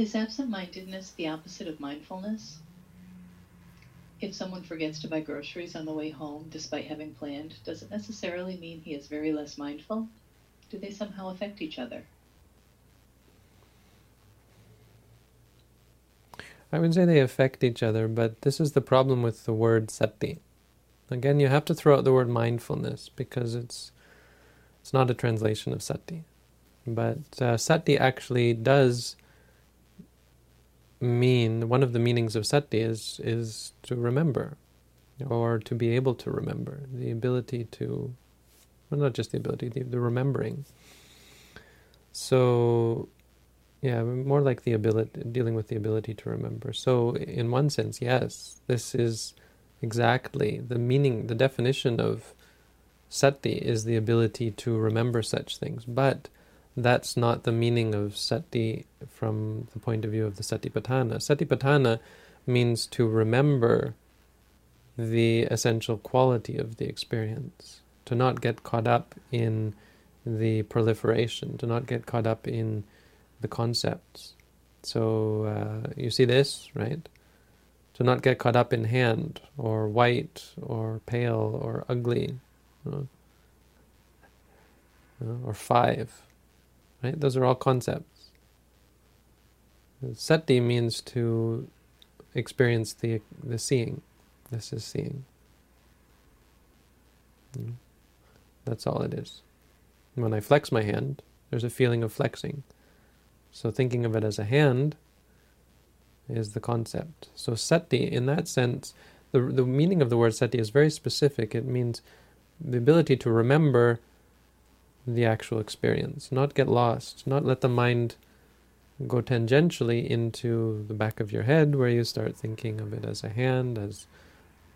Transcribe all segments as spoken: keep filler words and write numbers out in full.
Is absent-mindedness the opposite of mindfulness? If someone forgets to buy groceries on the way home, despite having planned, does it necessarily mean he is very less mindful? Do they somehow affect each other? I would say they affect each other, but this is the problem with the word sati. Again, you have to throw out the word mindfulness because it's it's not a translation of sati. But uh, sati actually does mean, one of the meanings of sati is is to remember, or to be able to remember, the ability to, well, not just the ability, the, the remembering. So, yeah, more like the ability, dealing with the ability to remember. So, in one sense, yes, this is exactly the meaning, the definition of sati is the ability to remember such things, but that's not the meaning of sati from the point of view of the satipatthana. Satipatthana means to remember the essential quality of the experience, to not get caught up in the proliferation, to not get caught up in the concepts. So uh, you see this, right? To not get caught up in hand, or white, or pale, or ugly, you know, or five. Right? Those are all concepts. Sati means to experience the the seeing. This is seeing. That's all it is. When I flex my hand, there's a feeling of flexing. So thinking of it as a hand is the concept. So sati, in that sense, the the meaning of the word sati is very specific. It means the ability to remember the actual experience, not get lost, not let the mind go tangentially into the back of your head where you start thinking of it as a hand, as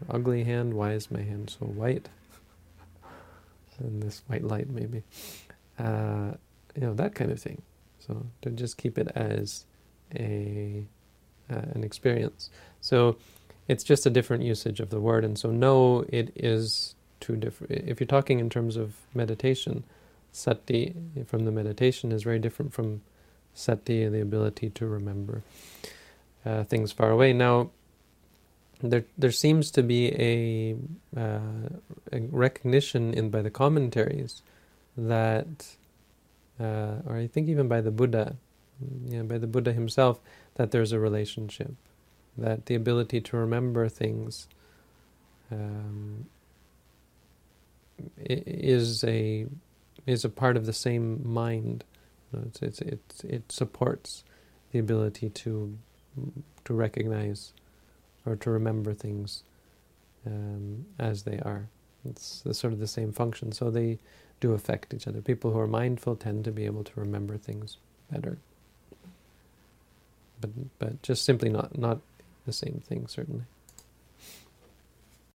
an ugly hand. Why is my hand so white? And this white light, maybe. Uh, you know, that kind of thing. So to just keep it as a uh, an experience. So it's just a different usage of the word. And so no, it is two different. If you're talking in terms of meditation, sati from the meditation is very different from sati, the ability to remember uh, things far away. Now, there there seems to be a, uh, a recognition in by the commentaries that, uh, or I think even by the Buddha, yeah, by the Buddha himself, that there's a relationship, that the ability to remember things um, is a is a part of the same mind. It's, it's, it's, it supports the ability to to recognize or to remember things um, as they are. It's the, sort of the same function, so they do affect each other. People who are mindful tend to be able to remember things better. But but just simply not, not the same thing, certainly.